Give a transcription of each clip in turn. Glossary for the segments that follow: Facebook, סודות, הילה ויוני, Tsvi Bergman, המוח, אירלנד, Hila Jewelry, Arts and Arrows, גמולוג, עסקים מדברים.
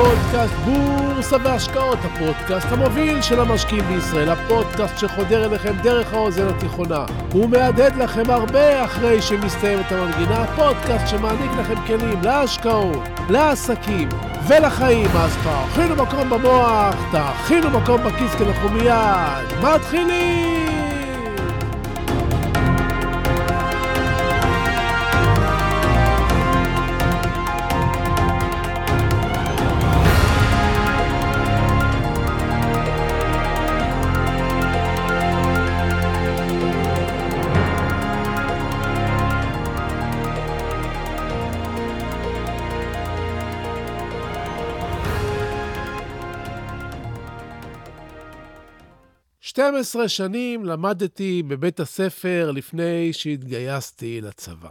פודקאסט בורסה והשקעות, הפודקאסט המוביל של המשקיעים בישראל, הפודקאסט שחודר אליכם דרך האוזן התיכונה. הוא מהדהד לכם הרבה אחרי שמסתיים את המנגינה, הפודקאסט שמעניק לכם כלים להשקעות, לעסקים ולחיים. אז תאכינו מקום במוח, תאכינו מקום בכיס, כי אנחנו מיד מתחילים.12 שנים למדתי בבית הספר לפני שהתגייסתי לצבא.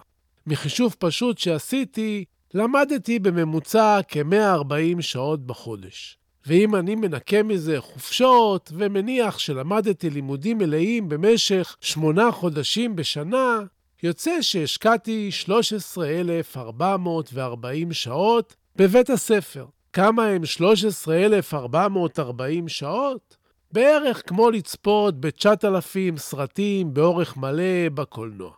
מחישוב פשוט שעשיתי, למדתי בממוצע כ-140 שעות בחודש. ואם אני מנקה מזה חופשות ומניח שלמדתי לימודים מלאים במשך 8 חודשים בשנה, יוצא שהשקעתי 13,440 שעות בבית הספר. כמה הם 13,440 שעות? בערך כמו לצפות ב9,000 סרטים באורך מלא בקולנוע.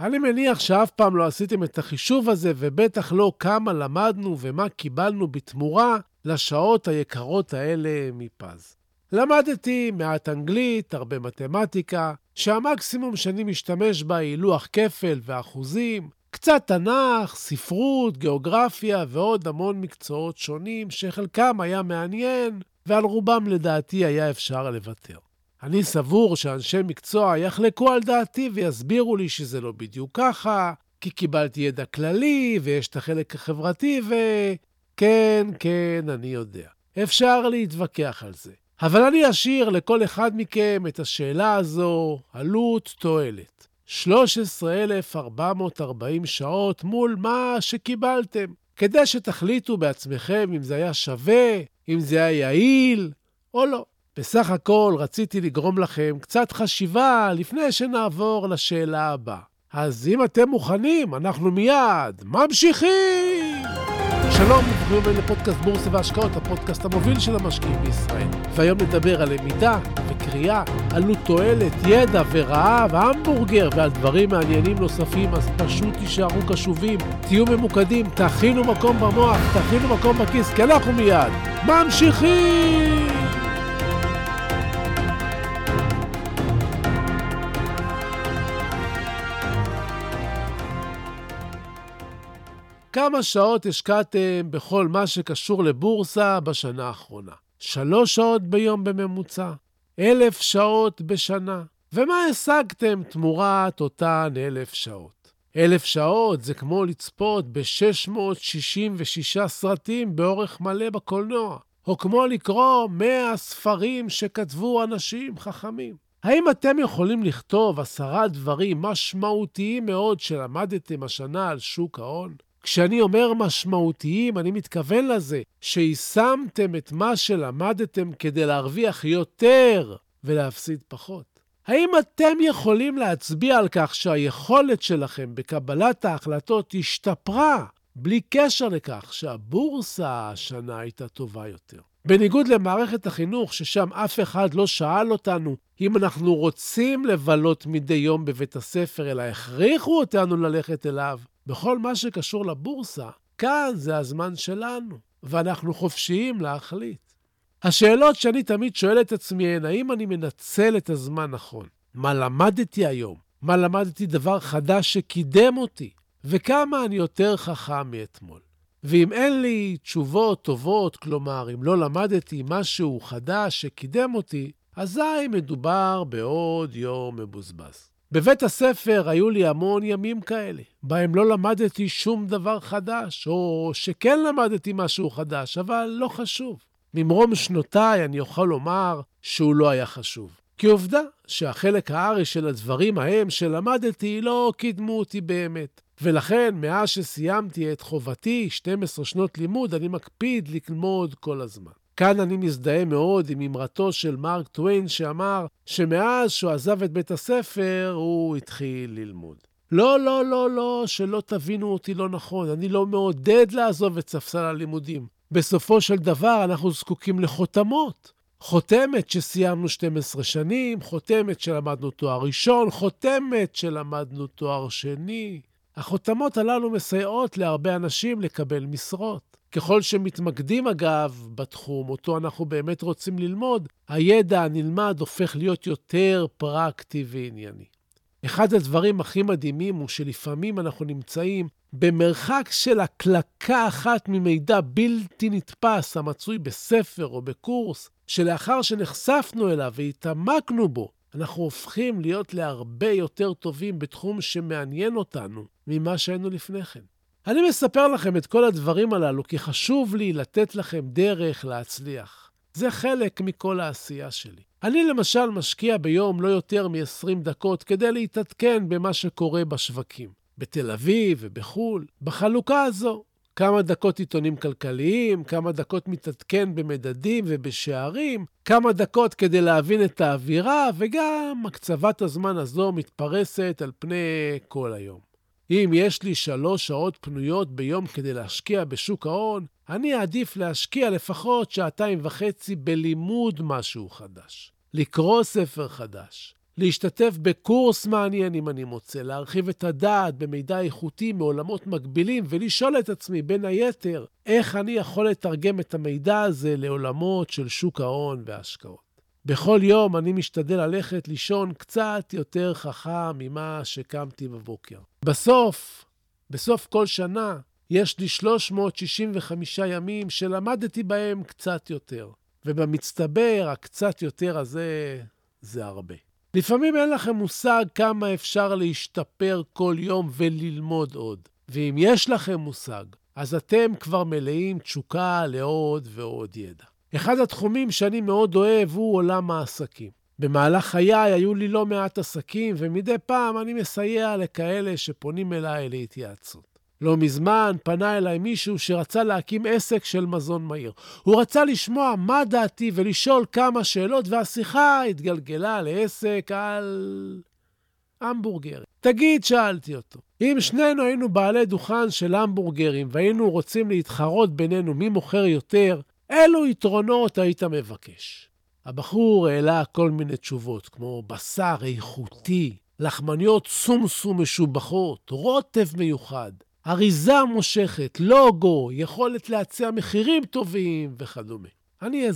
אני מניח שאף פעם לא עשיתם את החישוב הזה, ובטח לא כמה למדנו ומה קיבלנו בתמורה לשעות היקרות האלה מפז. למדתי מעט אנגלית, הרבה מתמטיקה, שהמקסימום שאני משתמש בה היא לוח כפל ואחוזים, קצת תנ"ך, ספרות, גיאוגרפיה ועוד המון מקצועות שונים שחלקם היה מעניין, ועל רובם לדעתי היה אפשר לוותר. אני סבור שאנשי מקצוע יחלקו על דעתי ויסבירו לי שזה לא בדיוק ככה, כי קיבלתי ידע כללי ויש את החלק החברתי כן, אני יודע. אפשר להתווכח על זה. אבל אני אשאיר לכל אחד מכם את השאלה הזו, עלות תועלת. 13,440 שעות מול מה שקיבלתם. כדי שתחליטו בעצמכם אם זה היה שווה, אם זה היה יעיל או לא. בסך הכל רציתי לגרום לכם קצת חשיבה לפני שנעבור לשאלה הבאה. אז אם אתם מוכנים, אנחנו מיד ממשיכים! שלום וברוכים לפודקאסט בורסה והשקעות, הפודקאסט המוביל של המשקיעים בישראל. והיום נדבר על למידה וקריאה, עלות תועלת, ידע ורעב, המבורגר ועל דברים מעניינים נוספים, אז פשוט תישארו קשובים, תהיו ממוקדים, תכינו מקום במוח, תכינו מקום בכיס, כי אנחנו מיד ממשיכים! כמה שעות השקעתם בכל מה שקשור לבורסה בשנה האחרונה? 3 שעות ביום בממוצע, 1,000 שעות בשנה. ומה השגתם תמורת אותן 1,000 שעות? 1,000 שעות זה כמו לצפות ב-666 סרטים באורך מלא בקולנוע, או כמו לקרוא 100 ספרים שכתבו אנשים חכמים. האם אתם יכולים לכתוב 10 דברים משמעותיים מאוד שלמדתם השנה על שוק ההון? כשאני אומר משמעותיים, אני מתכוון לזה שיישמתם את מה שלמדתם כדי להרוויח יותר ולהפסיד פחות. האם אתם יכולים להצביע על כך שהיכולת שלכם בקבלת ההחלטות השתפרה בלי קשר לכך שהבורסה השנה הייתה טובה יותר? בניגוד למערכת החינוך, ששם אף אחד לא שאל אותנו אם אנחנו רוצים לבלות מדי יום בבית הספר, אלא הכריחו אותנו ללכת אליו, בכל מה שקשור לבורסה, כאן זה הזמן שלנו, ואנחנו חופשיים להחליט. השאלות שאני תמיד שואל את עצמי הן, האם אני מנצל את הזמן נכון? מה למדתי היום? מה למדתי דבר חדש שקידם אותי? וכמה אני יותר חכם מאתמול? ואם אין לי תשובות טובות, כלומר, אם לא למדתי משהו חדש שקידם אותי, אזי מדובר בעוד יום מבוזבז. בבית הספר היו לי המון ימים כאלה, בהם לא למדתי שום דבר חדש, או שכן למדתי משהו חדש, אבל לא חשוב. ממרום שנותיי אני אוכל לומר שהוא לא היה חשוב. כי עובדה שהחלק הארי של הדברים ההם שלמדתי לא קידמו אותי באמת. ולכן, מאז שסיימתי את חובתי 12 שנות לימוד, אני מקפיד ללמוד כל הזמן. כאן אני מזדהה מאוד עם אמרתו של מארק טוויין שאמר שמאז שהוא עזב את בית הספר, הוא התחיל ללמוד. לא, שלא תבינו אותי לא נכון. אני לא מעודד לעזוב את ספסל הלימודים. בסופו של דבר אנחנו זקוקים לחותמות. חותמת שסיימנו 12 שנים, חותמת שלמדנו תואר ראשון, חותמת שלמדנו תואר שני. החותמות הללו מסייעות להרבה אנשים לקבל משרות. ככל שמתמקדים אגב בתחום אותו אנחנו באמת רוצים ללמוד, הידע הנלמד הופך להיות יותר פרקטי וענייני. אחד הדברים הכי מדהימים הוא שלפעמים אנחנו נמצאים במרחק של הקלקה אחת ממידע בלתי נתפס המצוי בספר או בקורס, שלאחר שנחשפנו אליו והתעמקנו בו, אנחנו הופכים להיות להרבה יותר טובים בתחום שמעניין אותנו ממה שהיינו לפני כן. אני מספר לכם את כל הדברים הללו כי חשוב לי לתת לכם דרך להצליח. זה חלק מכל העשייה שלי. אני למשל משקיע ביום לא יותר מ-20 דקות כדי להתעדכן במה שקורה בשווקים. בתל אביב ובחול, בחלוקה הזו. כמה דקות עיתונים כלכליים, כמה דקות מתעדכן במדדים ובשערים, כמה דקות כדי להבין את האווירה, וגם הקצבת הזמן הזו מתפרסת על פני כל היום. אם יש לי 3 שעות פנויות ביום כדי להשקיע בשוק ההון, אני אעדיף להשקיע לפחות 2.5 שעות בלימוד משהו חדש. לקרוא ספר חדש. להשתתף בקורס מעניין אם אני מוצא, להרחיב את הדעת במידע איכותי מעולמות מקבילים ולשאול את עצמי בין היתר איך אני יכול לתרגם את המידע הזה לעולמות של שוק ההון וההשקעות. בכל יום אני משתדל ללכת לישון קצת יותר חכם ממה שקמתי בבוקר. בסוף כל שנה יש לי 365 ימים שלמדתי בהם קצת יותר, ובמצטבר הקצת יותר הזה זה הרבה. לפעמים אין לכם מושג כמה אפשר להשתפר כל יום וללמוד עוד. ואם יש לכם מושג, אז אתם כבר מלאים תשוקה לעוד ועוד ידע. אחד התחומים שאני מאוד אוהב הוא עולם העסקים. במהלך חיי היו לי לא מעט עסקים, ומדי פעם אני מסייע לכאלה שפונים אליי להתייעצות. לא מזמן פנה אליי מישהו שרצה להקים עסק של מזון מהיר. הוא רצה לשמוע מה דעתי ולשאול כמה שאלות, והשיחה התגלגלה לעסק על המבורגרים. תגיד, שאלתי אותו, אם שנינו היינו בעלי דוכן של המבורגרים והיינו רוצים להתחרות בינינו מי מוכר יותר, אילו יתרונות היית מבקש? הבחור העלה כל מיני תשובות, כמו בשר איכותי, לחמניות סומסום משובחות, רוטב מיוחד, אריזה מושכת, לוגו, יכולת להציע מחירים טובים וכדומה. אני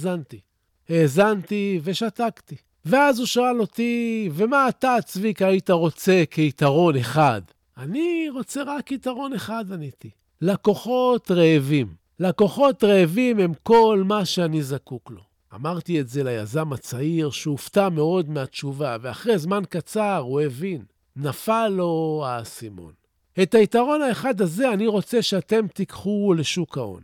האזנתי ושתקתי. ואז הוא שאל אותי, ומה אתה, צביקה, היית רוצה כיתרון אחד? אני רוצה רק יתרון אחד, עניתי. לקוחות רעבים. לקוחות רעבים הם כל מה שאני זקוק לו. אמרתי את זה ליזם הצעיר שהופתע מאוד מהתשובה, ואחרי זמן קצר הוא הבין. נפל לו האסימון. את היתרון האחד הזה אני רוצה שאתם תיקחו לשוק ההון,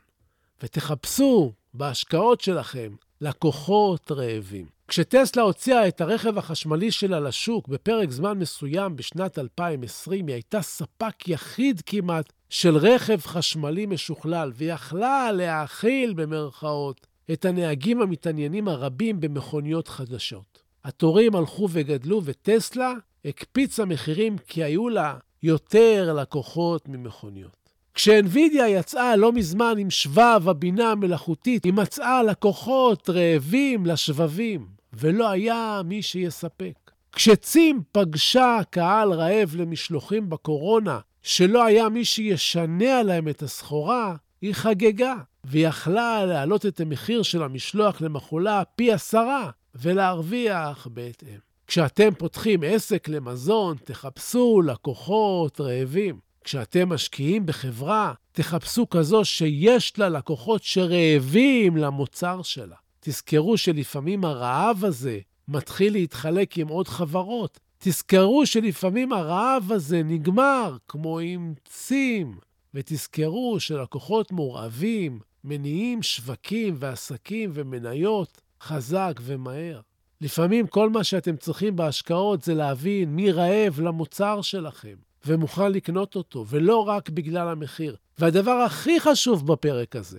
ותחפשו בהשקעות שלכם לקוחות רעבים. כשטסלה הוציאה את הרכב החשמלי שלה לשוק בפרק זמן מסוים בשנת 2020, היא הייתה ספק יחיד כמעט של רכב חשמלי משוכלל, ויכלה להאכיל במרכאות את הנהגים המתעניינים הרבים במכוניות חדשות. התורים הלכו וגדלו וטסלה הקפיצה מחירים כי היו לה יותר לקוחות ממכוניות. כשאנווידיה יצאה לא מזמן עם שבב הבינה המלאכותית, היא מצאה לקוחות רעבים לשבבים, ולא היה מי שיספק. כשצים פגשה קהל רעב למשלוחים בקורונה, שלא היה מי שישנע להם את הסחורה, היא חגגה, ויכלה להעלות את המחיר של המשלוח למחולה פי 10, ולהרוויח בהתאם. כשאתם פותחים עסק למזון, תחפשו לקוחות רעבים. כשאתם משקיעים בחברה, תחפשו כזו שיש לה לקוחות שרעבים למוצר שלה. תזכרו שלפעמים הרעב הזה מתחיל להתחלק עם עוד חברות. תזכרו שלפעמים הרעב הזה נגמר כמו עם צים. ותזכרו שלקוחות מורעבים, מניעים שווקים ועסקים ומניות חזק ומהר. לפעמים כל מה שאתם צריכים בהשקעות זה להבין מי רעב למוצר שלכם ומוכן לקנות אותו, ולא רק בגלל המחיר. והדבר הכי חשוב בפרק הזה,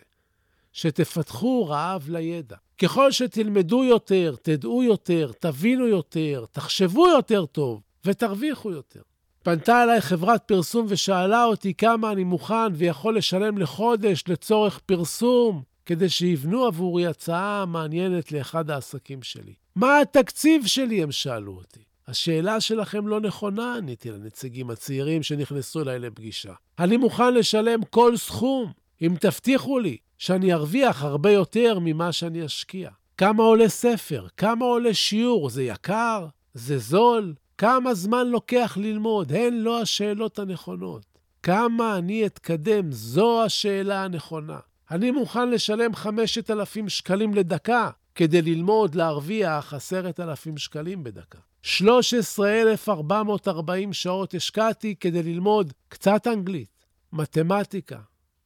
שתפתחו רעב לידע. ככל שתלמדו יותר, תדעו יותר, תבינו יותר, תחשבו יותר טוב ותרוויחו יותר. פנתה אליי חברת פרסום ושאלה אותי כמה אני מוכן ויכול לשלם לחודש לצורך פרסום כדי שיבנו עבורי הצעה מעניינת לאחד העסקים שלי. מה התקציב שלי? הם שאלו אותי. השאלה שלכם לא נכונה, עניתי לנציגים הצעירים שנכנסו אליי לפגישה. אני מוכן לשלם כל סכום, אם תבטיחו לי שאני ארוויח הרבה יותר ממה שאני אשקיע. כמה עולה ספר? כמה עולה שיעור? זה יקר? זה זול? כמה זמן לוקח ללמוד? הן לא השאלות הנכונות. כמה אני אתקדם? זו השאלה הנכונה. אני מוכן לשלם 5,000 שקלים לדקה, כדי ללמוד להרוויח 10,000 שקלים בדקה. 13,440 שעות השקעתי כדי ללמוד קצת אנגלית, מתמטיקה,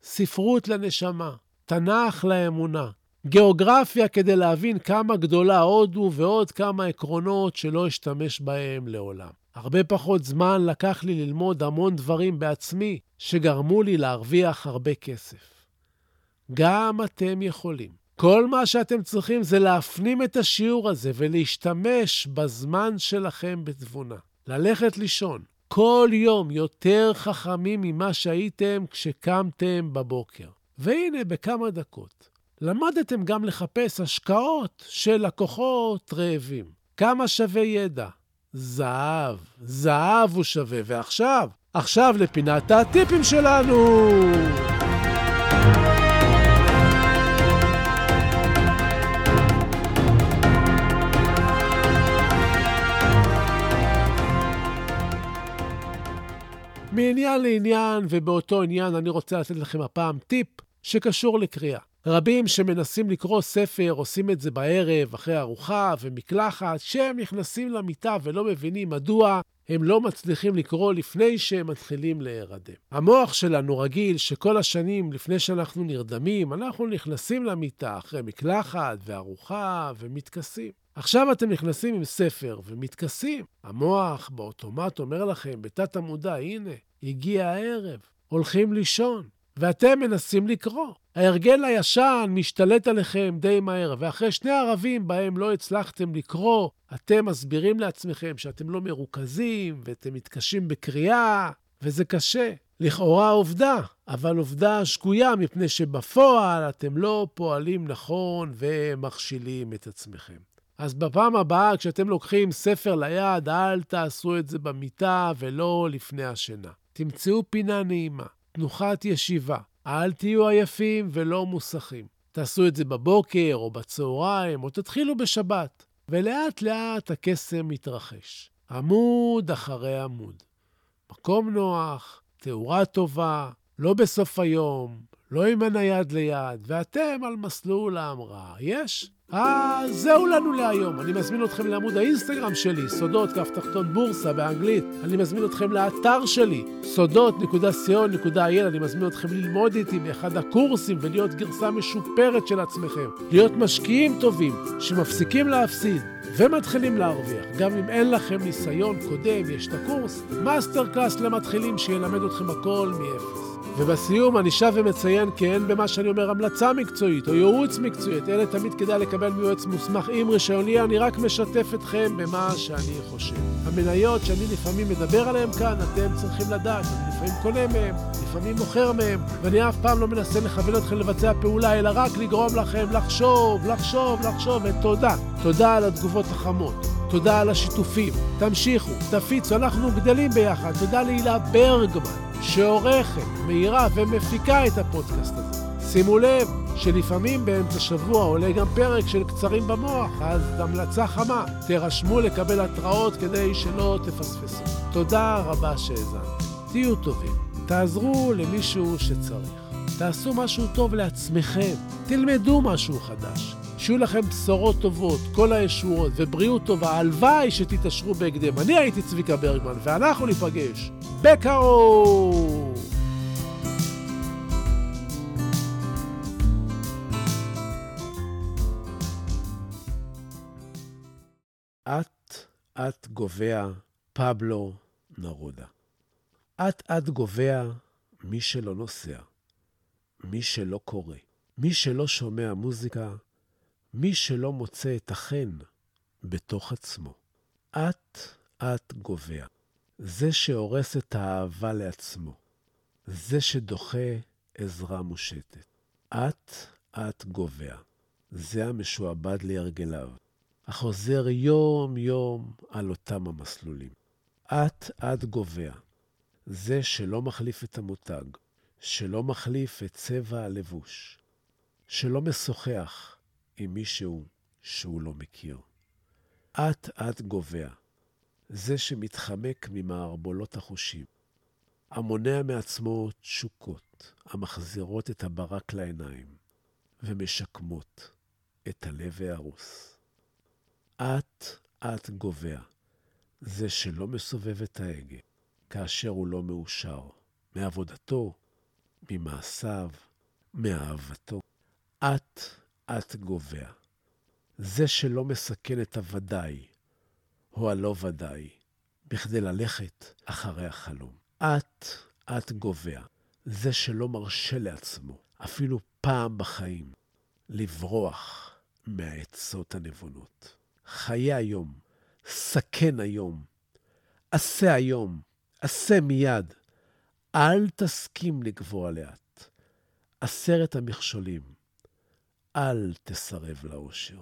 ספרות לנשמה, תנ"ך לאמונה, גיאוגרפיה כדי להבין כמה גדולה הודו ועוד כמה עקרונות שלא אשתמש בהם לעולם. הרבה פחות זמן לקח לי ללמוד המון דברים בעצמי שגרמו לי להרוויח הרבה כסף. גם אתם יכולים. כל מה שאתם צריכים זה להפנים את השיעור הזה ולהשתמש בזמן שלכם בתבונה. ללכת לישון. כל יום יותר חכמים ממה שהייתם כשקמתם בבוקר. והנה בכמה דקות. למדתם גם לחפש השקעות של לקוחות רעבים. כמה שווה ידע? זהב. זהב הוא שווה. ועכשיו, לפינת הטיפים שלנו. מעניין לעניין, ובאותו עניין אני רוצה לתת לכם הפעם טיפ שקשור לקריאה. רבים שמנסים לקרוא ספר עושים את זה בערב, אחרי ארוחה ומקלחת, שהם נכנסים למיטה ולא מבינים מדוע הם לא מצליחים לקרוא לפני שהם מתחילים להירדם. המוח שלנו רגיל שכל השנים לפני שאנחנו נרדמים, אנחנו נכנסים למיטה אחרי מקלחת וארוחה ומתכסים. עכשיו אתם נכנסים עם ספר ומתכסים. המוח באוטומט אומר לכם בתת המודע, הנה, הגיע הערב, הולכים לישון, ואתם מנסים לקרוא. ההרגל הישן משתלט עליכם די מהר, ואחרי שני ערבים בהם לא הצלחתם לקרוא, אתם מסבירים לעצמכם שאתם לא מרוכזים ואתם מתקשים בקריאה, וזה קשה. לכאורה עובדה, אבל עובדה שגויה, מפני שבפועל אתם לא פועלים נכון ומכשילים את עצמכם. אז בפעם הבאה, כשאתם לוקחים ספר ליד, אל תעשו את זה במיטה ולא לפני השינה. תמצאו פינה נעימה, תנוחת ישיבה. אל תהיו עייפים ולא מוסכים. תעשו את זה בבוקר או בצהריים, או תתחילו בשבת. ולאט לאט הקסם מתרחש. עמוד אחרי עמוד. מקום נוח, תאורה טובה, לא בסוף היום, לא עם הנייד ליד, ואתם על מסלול ההמראה. יש? זהו לנו להיום. אני מזמין אתכם לעמוד האינסטגרם שלי, סודות _ בורסה באנגלית. אני מזמין אתכם לאתר שלי, sodot.co.il. אני מזמין אתכם ללמוד איתי באחד הקורסים ולהיות גרסה משופרת של עצמכם. להיות משקיעים טובים שמפסיקים להפסיד ומתחילים להרוויח. גם אם אין לכם ניסיון קודם, יש את הקורס מאסטר קלאס למתחילים שילמד אתכם הכל מאפס. ובסיום אני שב ומציין כי אין במה שאני אומר המלצה מקצועית או ייעוץ מקצועית, אלא תמיד כדאי לקבל מיועץ מוסמך עם רישיוני. אני רק משתף אתכם במה שאני חושב. המניות שאני לפעמים מדבר עליהן כאן, אתם צריכים לדעת, אני לפעמים קונה מהם, לפעמים מוכר מהם, ואני אף פעם לא מנסה לכוון אתכם לבצע פעולה, אלא רק לגרום לכם לחשוב, ותודה. תודה על התגובות החמות. תודה על השיתופים. תמשיכו, תפיצו, אנחנו גדלים ביחד. תודה להילה ברגמן, שעורכת, מהירה ומפיקה את הפודקאסט הזה. שימו לב שלפעמים באמצע שבוע עולה גם פרק של קצרים במוח, אז המלצה חמה. תירשמו לקבל התראות כדי שלא תפספסו. תודה רבה שהזנתם. תהיו טובים. תעזרו למישהו שצריך. תעשו משהו טוב לעצמכם. תלמדו משהו חדש. שיהיו לכם בשורות טובות, כל הישועות ובריאות טובה. הלוואי שתתעשרו בהקדם. אני הייתי צביקה ברגמן, ואנחנו ניפגש בקרוב. את גובע, פבלו נרודה. את גובע מי שלא נוסע, מי שלא קורא, מי שלא שומע מוזיקה, מי שלא מוצא את החן בתוך עצמו. את גובע. זה שהורס את האהבה לעצמו. זה שדוחה עזרה מושטת. לאט גובע. זה המשועבד להרגליו, החוזר יום יום על אותם המסלולים. אט גובע. זה שלא מחליף את המותג, שלא מחליף את צבע הלבוש, שלא משוחח עם מישהו שהוא לא מכיר. אט גובע. זה שמתחמק ממערבולות החושים, המונע מעצמו תשוקות, המחזירות את הברק לעיניים, ומשקמות את הלב והרוס. אט גובע. זה שלא מסובב את ההגה, כאשר הוא לא מאושר, מעבודתו, ממעשיו, מאהבתו. אט גובע. זה שלא מסכן את הוודאי, או הלא ודאי, בכדי ללכת אחרי החלום. אט גובע. זה שלא מרשה לעצמו, אפילו פעם בחיים, לברוח מהעצות הנבונות. חיה היום, סכן היום, עשה היום, עשה מיד, אל תסכים לגבוה לאט. 10 המכשולים, אל תסרב לאושר.